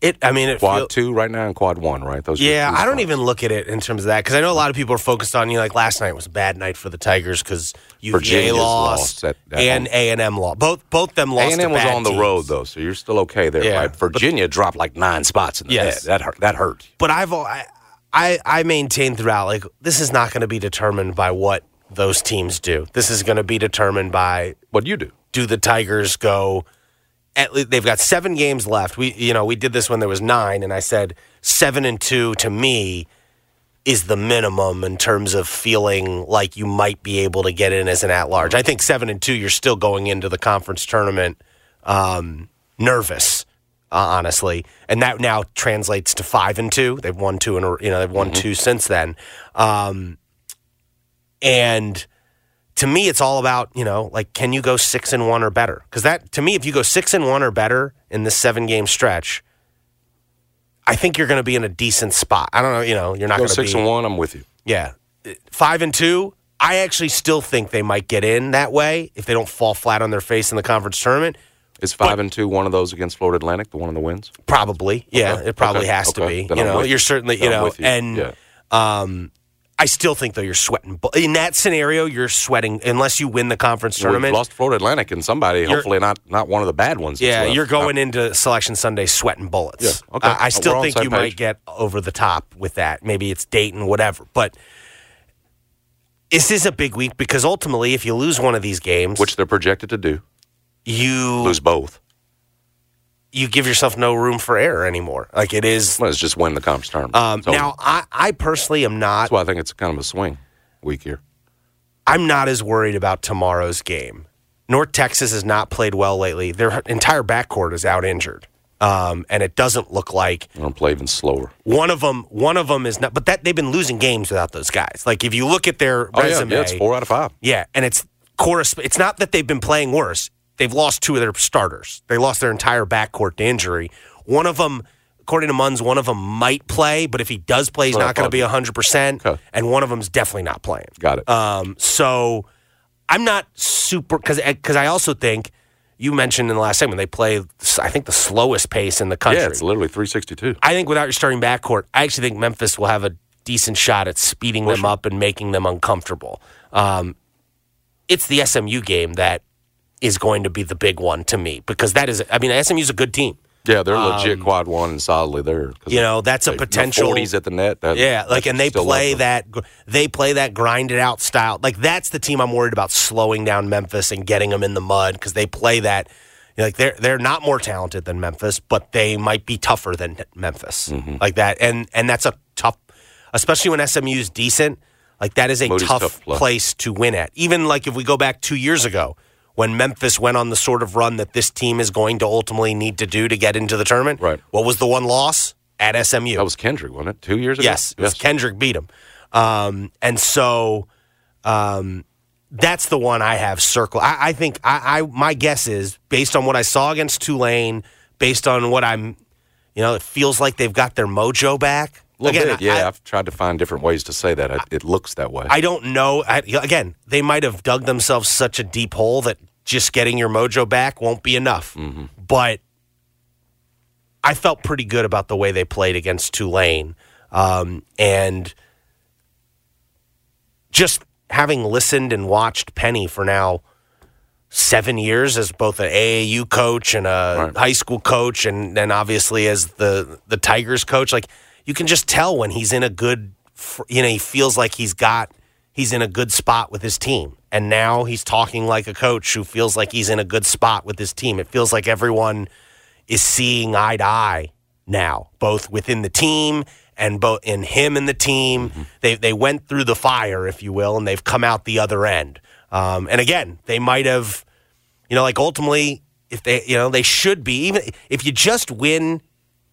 It, I mean, it quad feel, two right now and quad one, right? Those yeah, I don't ones. even look at it in terms of that because I know a lot of people are focused on, you know, like last night was a bad night for the Tigers because U V A lost, lost at, at and A and M lost. Both both them lost. A and M was on teams. the road though, so you're still okay there, yeah, right? Virginia but, dropped like nine spots in the yes. head. That hurt. That hurt. But I've I I, I maintain throughout like this is not going to be determined by what those teams do. This is going to be determined by what you do. Do the Tigers go? At least they've got seven games left. We, you know, we did this when there was nine, and I said seven and two to me is the minimum in terms of feeling like you might be able to get in as an at-large. I think seven and two, you're still going into the conference tournament um, nervous, uh, honestly, and that now translates to five and two. They've won two, and you know they've won mm-hmm. two since then, um, and. To me, it's all about, you know, like, can you go six and one or better? Because that, to me, if you go six and one or better in this seven-game stretch, I think you're going to be in a decent spot. I don't know, you know, you're not going to be. Go six and one, I'm with you. Yeah. Five and two, I actually still think they might get in that way if they don't fall flat on their face in the conference tournament. Is five but, and two one of those against Florida Atlantic, the one of the wins? Probably, yeah. Okay. It probably okay. has okay. to be. Then you I'm know, you're certainly, you know, you. and yeah. um. I still think, though, you're sweating. In that scenario, you're sweating unless you win the conference tournament. We've lost Florida Atlantic and somebody, you're, hopefully not, not one of the bad ones. Yeah, you're going I'm, into Selection Sunday sweating bullets. Yeah, okay. I, I still think you page. might get over the top with that. Maybe it's Dayton, whatever. But this is a big week because ultimately if you lose one of these games. Which they're projected to do. You lose both. You give yourself no room for error anymore. Like it is. Well, it's just win the conference tournament. Um, so, now, I, I personally am not. That's why I think it's kind of a swing week here. I'm not as worried about tomorrow's game. North Texas has not played well lately. Their entire backcourt is out injured, um, and it doesn't look like. I'm going to play even slower. One of them. One of them is not. But that they've been losing games without those guys. Like if you look at their oh, resume, yeah, yeah, it's four out of five. Yeah, and it's correspond. It's not that they've been playing worse. They've lost two of their starters. They lost their entire backcourt to injury. One of them, according to Munns, one of them might play, but if he does play, he's oh, not going to be one hundred percent. Okay. And one of them's definitely not playing. Got it. Um, so I'm not super – because I also think you mentioned in the last segment they play, I think, the slowest pace in the country. Yeah, it's literally three sixty-two. I think without your starting backcourt, I actually think Memphis will have a decent shot at speeding For them sure. up and making them uncomfortable. Um, it's the S M U game that – is going to be the big one to me because that is, I mean, S M U's a good team. Yeah, they're um, legit quad one and solidly there. You know, that's they, a potential forties at the net. That, yeah, like and they play that they play that grinded out style. Like that's the team I'm worried about slowing down Memphis and getting them in the mud because they play that. You know, like they're they're not more talented than Memphis, but they might be tougher than Memphis. Mm-hmm. Like that, and and that's a tough, especially when S M U's decent. Like that is a Moody's tough, tough place to win at. Even like if we go back two years ago. When Memphis went on the sort of run that this team is going to ultimately need to do to get into the tournament, right. What was the one loss at S M U? That was Kendrick, wasn't it? Two years ago? Yes, it yes. was Kendrick beat him. Um, and so um, that's the one I have circled. I, I think I, I my guess is, based on what I saw against Tulane, based on what I'm, you know, it feels like they've got their mojo back. Again, bit, yeah, I, I've tried to find different ways to say that. I, it looks that way. I don't know. I, again, they might have dug themselves such a deep hole that just getting your mojo back won't be enough. Mm-hmm. But I felt pretty good about the way they played against Tulane. Um, and just having listened and watched Penny for now seven years as both an A A U coach and a right. high school coach and then obviously as the, the Tigers coach, like, you can just tell when he's in a good, you know, he feels like he's got, he's in a good spot with his team. And now he's talking like a coach who feels like he's in a good spot with his team. It feels like everyone is seeing eye to eye now, both within the team and both in him and the team. Mm-hmm. They they went through the fire, if you will, and they've come out the other end. Um, and again, they might have, you know, like ultimately, if they, you know, they should be, even if you just win,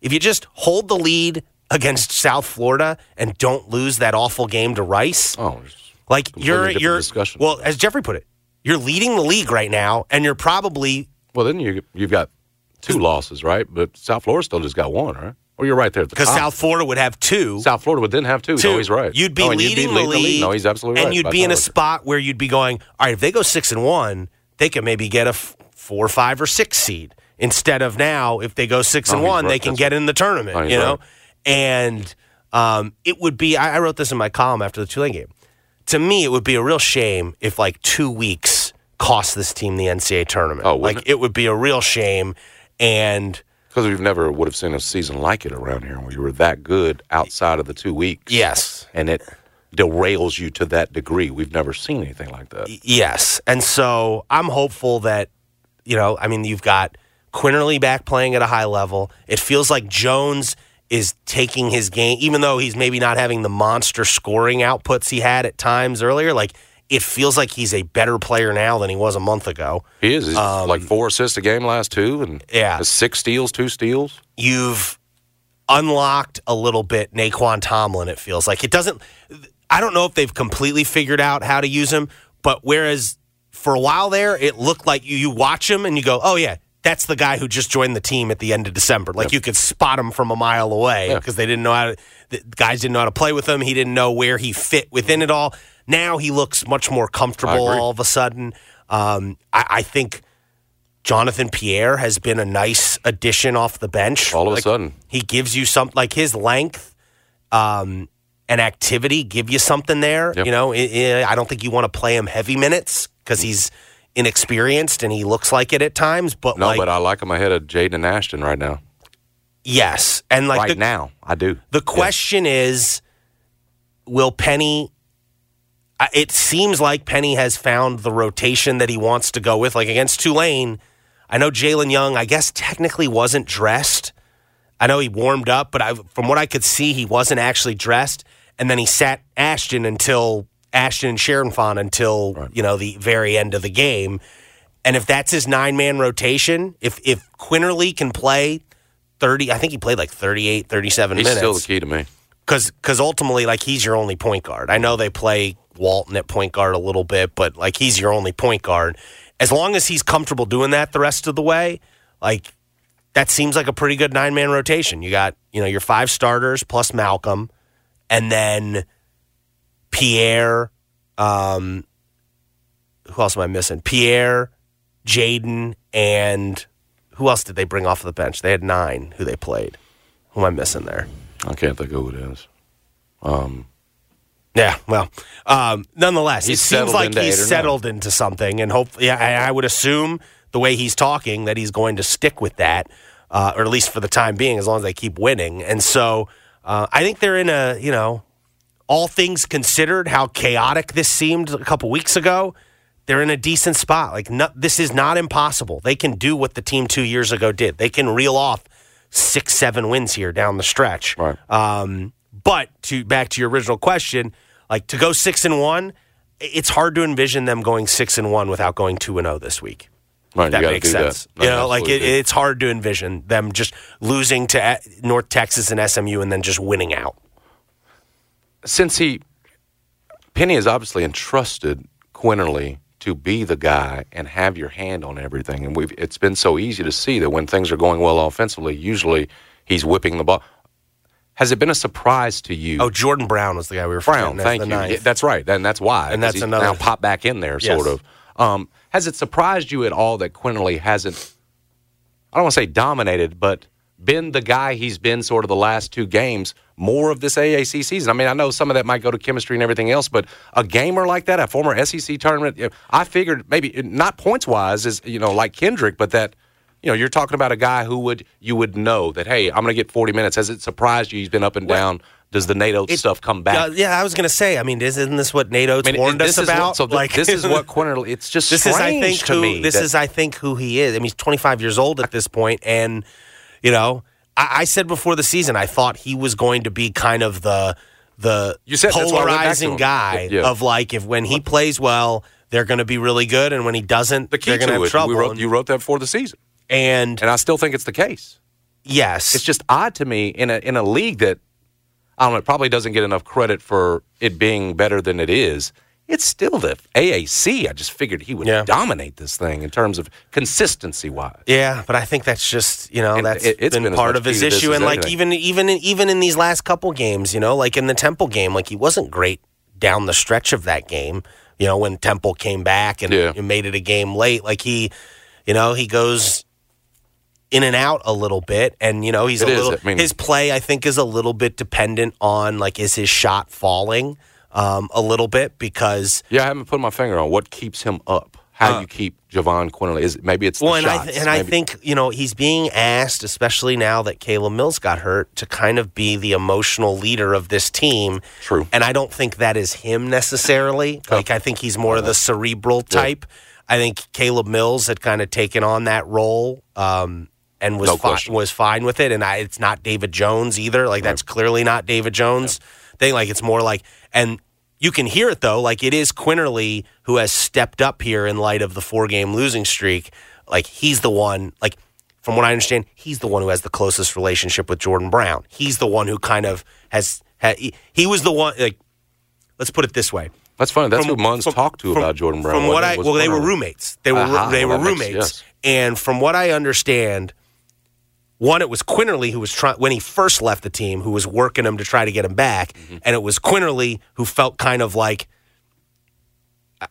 if you just hold the lead against South Florida and don't lose that awful game to Rice. Oh, like you're you're discussion. Well, as Jeffrey put it, you're leading the league right now, and you're probably well. Then you you've got two losses, right? But South Florida still just got one, right? Or you're right there because South Florida would have two. South Florida would then have two. two. No, he's right. You'd be oh, leading you'd be the, lead, lead. the league. No, he's absolutely and right. And you'd be in a spot where you'd be going, all right, if they go six and one, they could maybe get a f- four, five, or six seed instead of now. If they go six no, and one, right. they can That's get in the tournament. No, you know. Right. And um, it would be, I, I wrote this in my column after the Tulane game. To me, it would be a real shame if, like, two weeks cost this team the N C A A tournament. Oh, like, it? it would be a real shame. And because we've never would have seen a season like it around here where you were that good outside of the two weeks. Yes. And it derails you to that degree. We've never seen anything like that. Yes. And so I'm hopeful that, you know, I mean, you've got Quinerly back playing at a high level. It feels like Jones is taking his game, even though he's maybe not having the monster scoring outputs he had at times earlier. Like, it feels like he's a better player now than he was a month ago. He is. He's um, like four assists a game last two, and yeah. six steals, two steals. You've unlocked a little bit Naquan Tomlin, it feels like. It doesn't, I don't know if they've completely figured out how to use him, but whereas for a while there, it looked like you, you watch him and you go, oh, yeah. That's the guy who just joined the team at the end of December. Like, yep. you could spot him from a mile away because yep. they didn't know how to, the guys didn't know how to play with him. He didn't know where he fit within it all. Now he looks much more comfortable all of a sudden. Um, I, I think Jonathan Pierre has been a nice addition off the bench. All like, of a sudden. He gives you something. Like, his length um, and activity give you something there. Yep. You know, it, it, I don't think you want to play him heavy minutes because he's – inexperienced, and he looks like it at times. But no, like, but I like him ahead of Jaden Ashton right now. Yes, and like right the, now, I do. The question yeah. is, will Penny? It seems like Penny has found the rotation that he wants to go with. Like against Tulane, I know Jalen Young, I guess technically wasn't dressed. I know he warmed up, but I, from what I could see, he wasn't actually dressed. And then he sat Ashton until. Ashton and Sharonfon until, right. you know, the very end of the game. And if that's his nine-man rotation, if if Quinerly can play thirty, I think he played like thirty-eight, thirty-seven he's minutes. He's still the key to me. Because ultimately, like, he's your only point guard. I know they play Walton at point guard a little bit, but, like, he's your only point guard. As long as he's comfortable doing that the rest of the way, like, that seems like a pretty good nine-man rotation. You got, you know, your five starters plus Malcolm, and then Pierre, um, who else am I missing? Pierre, Jaden, and who else did they bring off the bench? They had nine who they played. Who am I missing there? I can't think of who it is. Um, yeah, well, um, nonetheless, it seems like he's settled into something, and hopefully, yeah, I, I would assume the way he's talking that he's going to stick with that. uh, or at least for the time being, as long as they keep winning. And so uh, I think they're in a, you know, all things considered, how chaotic this seemed a couple weeks ago, they're in a decent spot. Like, no, this is not impossible. They can do what the team two years ago did. They can reel off six, seven wins here down the stretch. Right. Um, but to back to your original question, like to go six and one, it's hard to envision them going six and one without going two and zero this week. Right, that makes sense. That. No, you know, like it, it's hard to envision them just losing to North Texas and S M U and then just winning out. Since he, Penny has obviously entrusted Quinerly to be the guy and have your hand on everything, and we've it's been so easy to see that when things are going well offensively, usually he's whipping the ball. Has it been a surprise to you? Oh, Jordan Brown was the guy we were Brown, thank you. Yeah, that's right, and that's why. And that's another. Now pop back in there, sort yes. of. Um, has it surprised you at all that Quinerly hasn't, I don't want to say dominated, but been the guy he's been sort of the last two games more of this A A C season? I mean, I know some of that might go to chemistry and everything else, but a gamer like that, a former S E C tournament, I figured maybe not points-wise is, you know, like Kendrick, but that, you know, you're talking about a guy who would you would know that, hey, I'm going to get forty minutes. Has it surprised you he's been up and down? Does the Nate Oates it, stuff come back? Uh, yeah, I was going to say, I mean, isn't this what Nate Oates I mean, warned us about? What, so like, this is what Quinerly, it's just this strange is, I think, to who, me. This that, is, I think, who he is. I mean, he's twenty-five years old at this point, and, you know, I, I said before the season I thought he was going to be kind of the the you said, polarizing guy yeah. of, like, if when he plays well, they're going to be really good, and when he doesn't, the key they're going to have it, trouble. We wrote, and, you wrote that before the season. And and I still think it's the case. Yes. It's just odd to me in a in a league that, I don't know, it probably doesn't get enough credit for it being better than it is. It's still the A A C. I just figured he would yeah. dominate this thing in terms of consistency-wise. Yeah, but I think that's just, you know, and that's it, it's been, been part of his issue. And, like, even even in, even in these last couple games, you know, like in the Temple game, like he wasn't great down the stretch of that game, you know, when Temple came back and, yeah. and made it a game late. Like he, you know, he goes in and out a little bit, and you know he's it a little. Is, I mean, his play, I think, is a little bit dependent on like is his shot falling um, a little bit because yeah, I haven't put my finger on what keeps him up. How uh, you keep Jahvon Quinerly is maybe it's the well, and shots, I th- and maybe. I think you know he's being asked, especially now that Caleb Mills got hurt, to kind of be the emotional leader of this team. True, and I don't think that is him necessarily. Oh. Like I think he's more oh. of the cerebral type. Yeah. I think Caleb Mills had kind of taken on that role. Um, And was no fi- was fine with it, and I, it's not David Jones either. Like right. that's clearly not David Jones' yeah. thing. Like it's more like, and you can hear it though. Like it is Quinerly who has stepped up here in light of the four game losing streak. Like he's the one. Like from what I understand, he's the one who has the closest relationship with Jordan Brown. He's the one who kind of has. Ha- he, he was the one. Like let's put it this way. That's funny. That's from, who Munz from, talked to from, about Jordan Brown. From what I well, Quinerly. They were roommates. They were uh-huh. they were well, roommates, makes, yes. and from what I understand. One, it was Quinerly who was trying when he first left the team, who was working him to try to get him back, mm-hmm. and it was Quinerly who felt kind of like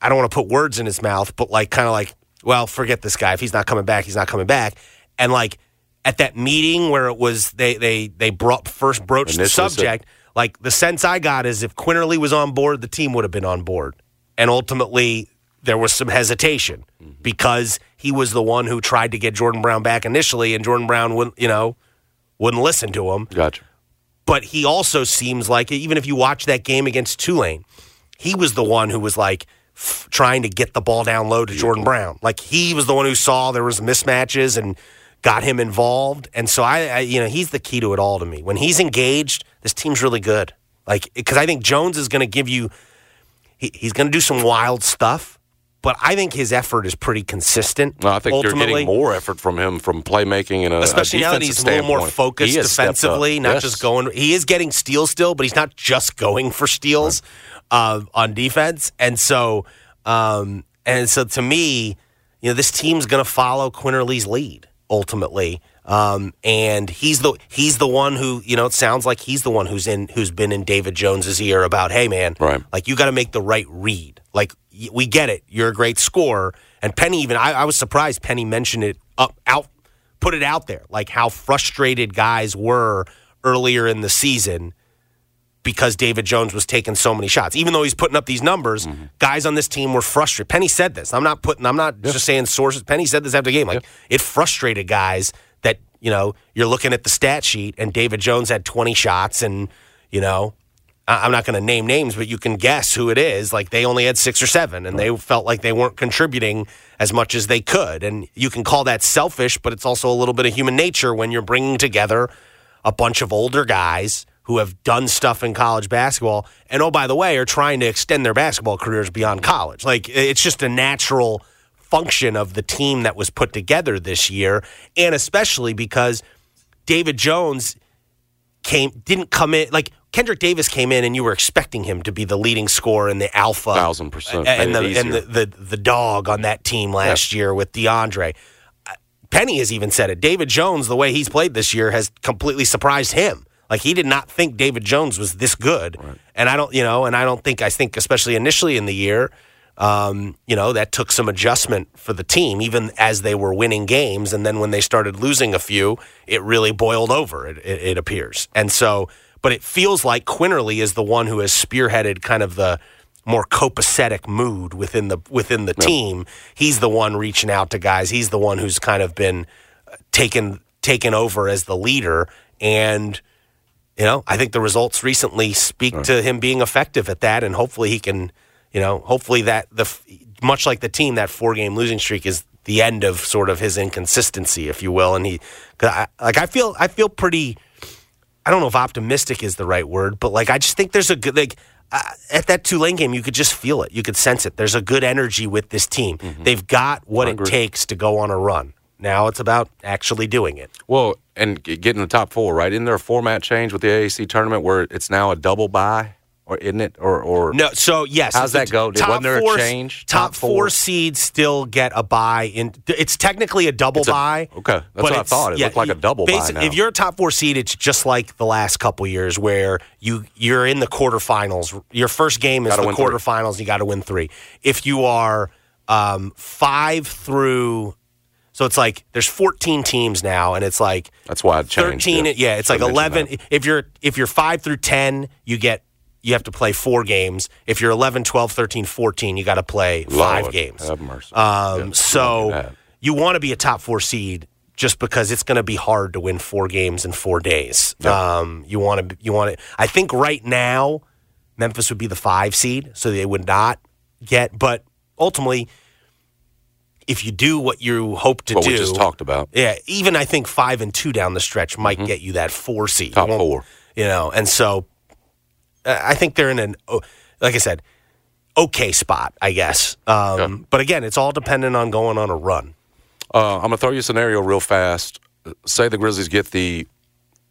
I don't want to put words in his mouth, but like kind of like, well, forget this guy. If he's not coming back, he's not coming back. And like at that meeting where it was they they they brought first broached the subject, so- like the sense I got is if Quinerly was on board, the team would have been on board, and ultimately there was some hesitation mm-hmm. because he was the one who tried to get Jordan Brown back initially, and Jordan Brown wouldn't, you know, wouldn't listen to him. Gotcha. But he also seems like, even if you watch that game against Tulane, he was the one who was like f- trying to get the ball down low to yeah. Jordan Brown. Like he was the one who saw there was mismatches and got him involved. And so I, I you know, he's the key to it all to me. When he's engaged, this team's really good. Like because I think Jones is going to give you, he, he's going to do some wild stuff. But I think his effort is pretty consistent. No, I think ultimately. You're getting more effort from him from playmaking and a especially a now that he's a little more focused defensively, not yes. just going. He is getting steals still, but he's not just going for steals right. uh, on defense. And so, um, and so to me, you know, this team's going to follow Quinerly's lead ultimately, um, and he's the he's the one who you know. It sounds like he's the one who's in who's been in David Jones's ear about, hey man, right. like you got to make the right read, like. We get it. You're a great scorer. And Penny even, I, I was surprised Penny mentioned it up, out, put it out there, like how frustrated guys were earlier in the season because David Jones was taking so many shots. Even though he's putting up these numbers, mm-hmm. guys on this team were frustrated. Penny said this. I'm not putting, I'm not yeah. just saying sources. Penny said this after the game. Like, yeah. it frustrated guys that you know, you're looking at the stat sheet and David Jones had twenty shots and, you know, I'm not going to name names, but you can guess who it is. Like, they only had six or seven, and they felt like they weren't contributing as much as they could. And you can call that selfish, but it's also a little bit of human nature when you're bringing together a bunch of older guys who have done stuff in college basketball and, oh, by the way, are trying to extend their basketball careers beyond college. Like, it's just a natural function of the team that was put together this year, and especially because David Jones came didn't come in – like, Kendrick Davis came in and you were expecting him to be the leading scorer and the alpha. Thousand percent. And, the, and the, the, the dog on that team last yeah. year with DeAndre. Penny has even said it. David Jones, the way he's played this year, has completely surprised him. Like, he did not think David Jones was this good. Right. And I don't, you know, and I don't think, I think especially initially in the year, um, you know, that took some adjustment for the team, even as they were winning games. And then when they started losing a few, it really boiled over, it, it, it appears. And so... But it feels like Quinerly is the one who has spearheaded kind of the more copacetic mood within the within the yep. team. He's the one reaching out to guys. He's the one who's kind of been taken taken over as the leader. And, you know, I think the results recently speak right. to him being effective at that. And hopefully he can, you know, hopefully that the much like the team, that four game losing streak is the end of sort of his inconsistency, if you will. And he, I, like I feel, I feel pretty. I don't know if optimistic is the right word, but, like, I just think there's a good, like, uh, at that Tulane game, you could just feel it. You could sense it. There's a good energy with this team. Mm-hmm. They've got what it takes to go on a run. Now it's about actually doing it. Well, and getting the top four, right? Isn't there a format change with the A A C tournament where it's now a double bye, or isn't it? Or, or no, so, yes. How's that go? Wasn't there a change? Top, top four, four seeds still get a bye. In, it's technically a double a, bye. Okay, that's what I thought. It yeah, looked like a double bye now. If you're a top four seed, it's just like the last couple years where you, you're in the quarterfinals. Your first game is the quarterfinals, and you got to win three. If you are um, five through... So it's like there's fourteen teams now, and it's like... That's why I changed thirteen, it. Yeah, it's like eleven. If you're If you're five through ten, you get... You have to play four games. If you're eleven, twelve, thirteen, fourteen, you got to play five Lord, games. Have mercy. Um, yes, so you want to be a top four seed just because it's going to be hard to win four games in four days. Yep. Um, you want to, you want to, I think right now Memphis would be the five seed, so they would not get, but ultimately, if you do what you hope to what do. What we just talked about. Yeah, even I think five and two down the stretch might mm-hmm. get you that four seed. Top you four. You know, and so. I think they're in an, like I said, okay spot, I guess. Um, yeah. But, again, it's all dependent on going on a run. Uh, I'm going to throw you a scenario real fast. Say the Grizzlies get the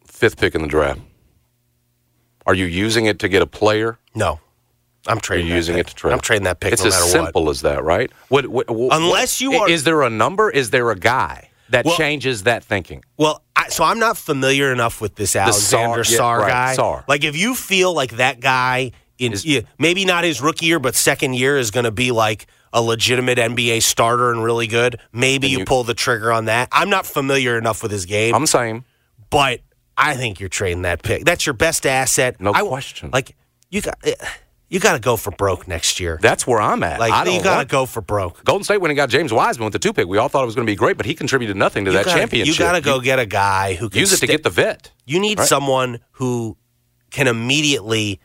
fifth pick in the draft. Are you using it to get a player? No. I'm trading You're using pick. it to trade. I'm tradiing that pick it's no matter what. It's as simple as that, right? What, what, what, Unless you are – Is there a number? Is there a guy? That well, changes that thinking. Well, I, so I'm not familiar enough with this Alexander Sarr yeah, guy. Right, Sarr. Like, if you feel like that guy, in is, yeah, maybe not his rookie year, but second year is going to be like a legitimate N B A starter and really good, maybe you, you pull the trigger on that. I'm not familiar enough with his game. I'm saying. But I think you're trading that pick. That's your best asset. No I, question. Like, you got... Uh, You got to go for broke next year. That's where I'm at. Like, I don't you got to go for broke. Golden State went and got James Wiseman with the two pick. We all thought it was going to be great, but he contributed nothing to you that gotta, championship. You got to go get a guy who can use it st- to get the vet. You need right? someone who can immediately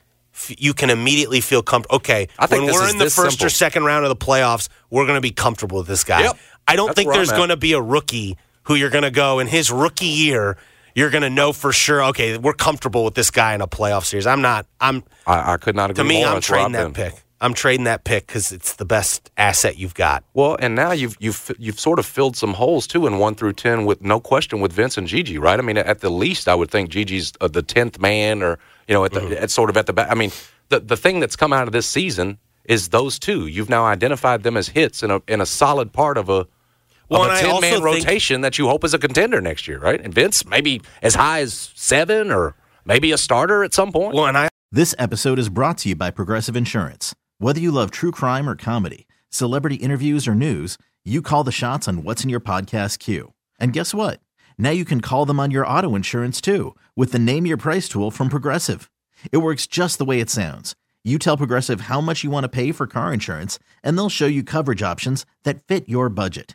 you can immediately feel comfortable. Okay, I think when we're in the first simple. or second round of the playoffs, we're going to be comfortable with this guy. Yep. I don't That's think there's going to be a rookie who you're going to go in his rookie year. You're going to know for sure, okay, we're comfortable with this guy in a playoff series. I'm not. I'm. I, I could not agree more. To me, more. I'm trading that in. pick. I'm trading that pick because it's the best asset you've got. Well, and now you've you've you've sort of filled some holes, too, in one through ten with no question with Vince and Gigi, right? I mean, at the least, I would think Gigi's uh, the tenth man or, you know, at, the, mm-hmm. at sort of at the back. I mean, the, the thing that's come out of this season is those two. You've now identified them as hits in a in a solid part of a – Well, of a ten-man rotation that you hope is a contender next year, right? And Vince, maybe as high as seven or maybe a starter at some point. Well, and I- This episode is brought to you by Progressive Insurance. Whether you love true crime or comedy, celebrity interviews or news, you call the shots on what's in your podcast queue. And guess what? Now you can call them on your auto insurance, too, with the Name Your Price tool from Progressive. It works just the way it sounds. You tell Progressive how much you want to pay for car insurance, and they'll show you coverage options that fit your budget.